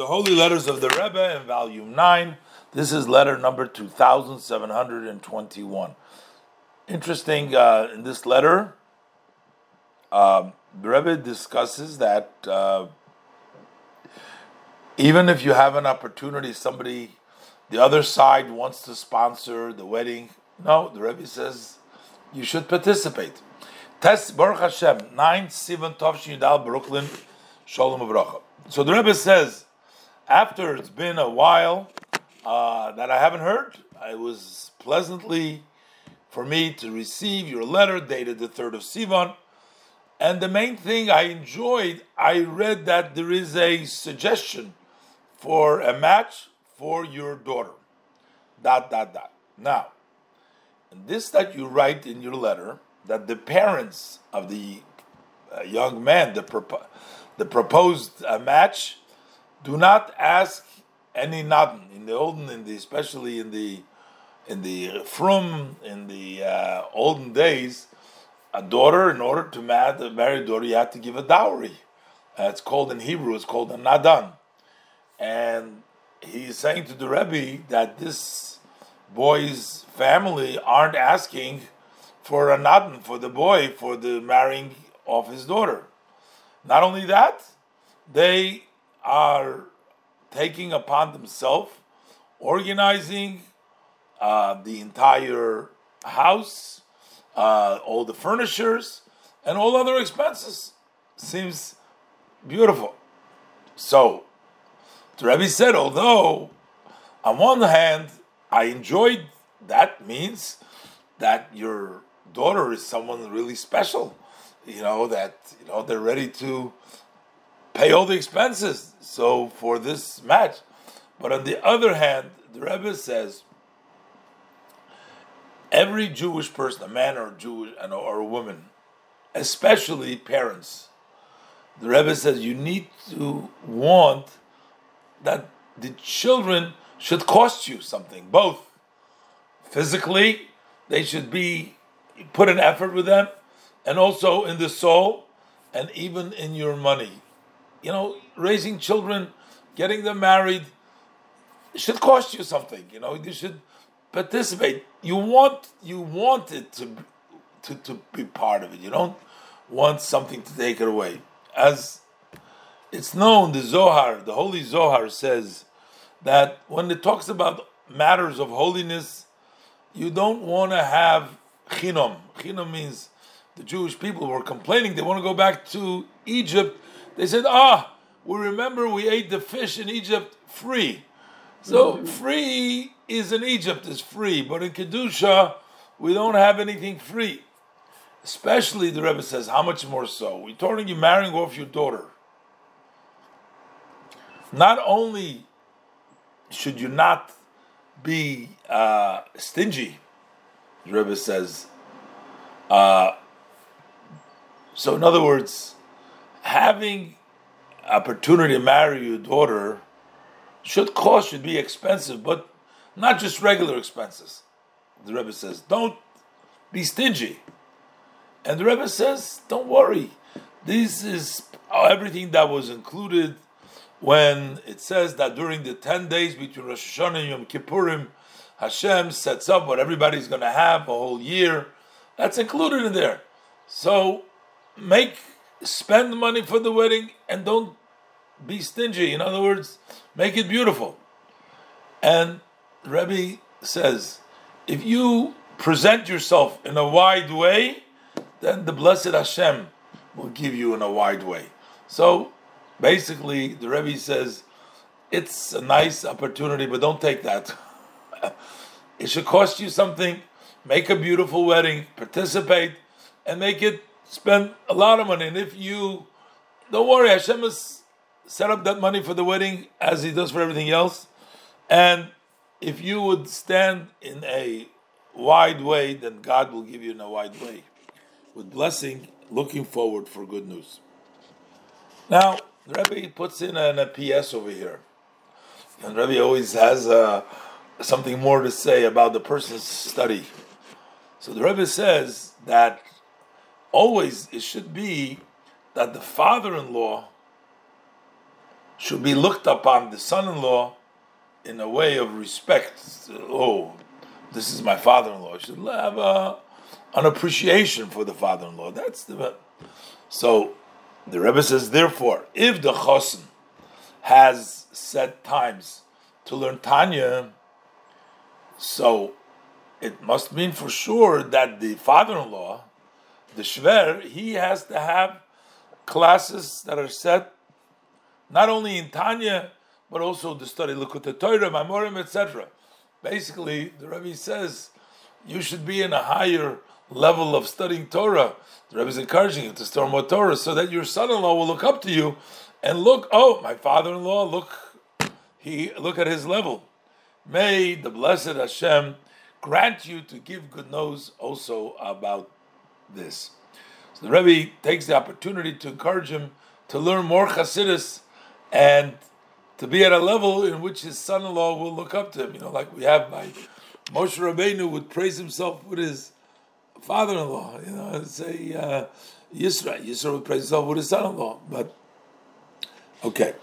The Holy Letters of the Rebbe in Volume 9. This is letter number 2721. Interesting, in this letter, the Rebbe discusses that even if you have an opportunity, somebody, the other side wants to sponsor the wedding, no, the Rebbe says you should participate. Tes Baruch Hashem, 9 Sivan Tovshin Brooklyn, Sholem uRacha. So the Rebbe says, after it's been a while that I haven't heard, it was pleasantly for me to receive your letter dated the 3rd of Sivan. And the main thing I enjoyed, I read that there is a suggestion for a match for your daughter. ... Now, this that you write in your letter, that the parents of the young man, the proposed match, do not ask any nadan in the olden, especially in the olden days. A daughter, in order to marry a daughter, you have to give a dowry. It's called in Hebrew, it's called a nadan. And he's saying to the Rebbe that this boy's family aren't asking for a nadan for the boy for the marrying of his daughter. Not only that, they are taking upon themselves organizing the entire house, all the furnitures, and all other expenses. Seems beautiful. So, the Rebbe said, although on one hand I enjoyed that, means that your daughter is someone really special, that they're ready to pay all the expenses, so for this match. But on the other hand, the Rebbe says, every Jewish person, a man or a Jew or a woman, especially parents, the Rebbe says you need to want that the children should cost you something, both physically, they should be put an effort with them, and also in the soul, and even in your money. Raising children, getting them married, should cost you something. You should participate. You want it to be part of it. You don't want something to take it away. As it's known, the Zohar, the Holy Zohar, says that when it talks about matters of holiness, you don't want to have Chinam. Chinam means the Jewish people were complaining. They want to go back to Egypt. They said, we remember we ate the fish in Egypt free. So free is in Egypt, is free. But in Kedusha, we don't have anything free. Especially, the Rebbe says, how much more so? We're talking you marrying off your daughter. Not only should you not be stingy, the Rebbe says. So in other words, having opportunity to marry your daughter should be expensive, but not just regular expenses. The Rebbe says, don't be stingy. And the Rebbe says, don't worry. This is everything that was included when it says that during the 10 days between Rosh Hashanah and Yom Kippurim, Hashem sets up what everybody's going to have a whole year. That's included in there. So spend money for the wedding and don't be stingy. In other words, make it beautiful. And Rebbe says, if you present yourself in a wide way, then the blessed Hashem will give you in a wide way. So basically, the Rebbe says, it's a nice opportunity, but don't take that. It should cost you something. Make a beautiful wedding, participate, and make it, spend a lot of money. And if you, don't worry, Hashem has set up that money for the wedding as he does for everything else. And if you would stand in a wide way, then God will give you in a wide way. With blessing, looking forward for good news. Now, the Rebbe puts in a PS over here. And Rebbe always has something more to say about the person's study. So the Rebbe says that always it should be that the father-in-law should be looked upon the son-in-law in a way of respect. Oh, this is my father-in-law. I should have an appreciation for the father-in-law. So the Rebbe says, therefore, if the Chosn has set times to learn Tanya, so it must mean for sure that the father-in-law, the Shver, he has to have classes that are set not only in Tanya, but also to study Likkutei Torah, Maamarim, etc. Basically, the Rebbe says, you should be in a higher level of studying Torah. The Rebbe is encouraging you to study more Torah so that your son-in-law will look up to you and look, oh, my father-in-law, look at his level. May the blessed Hashem grant you to give good news also about this. So the Rebbe takes the opportunity to encourage him to learn more Hasidus and to be at a level in which his son-in-law will look up to him. You know, like we have by Moshe Rabbeinu would praise himself with his father-in-law, you know, and say Yisra would praise himself with his son-in-law. But, okay.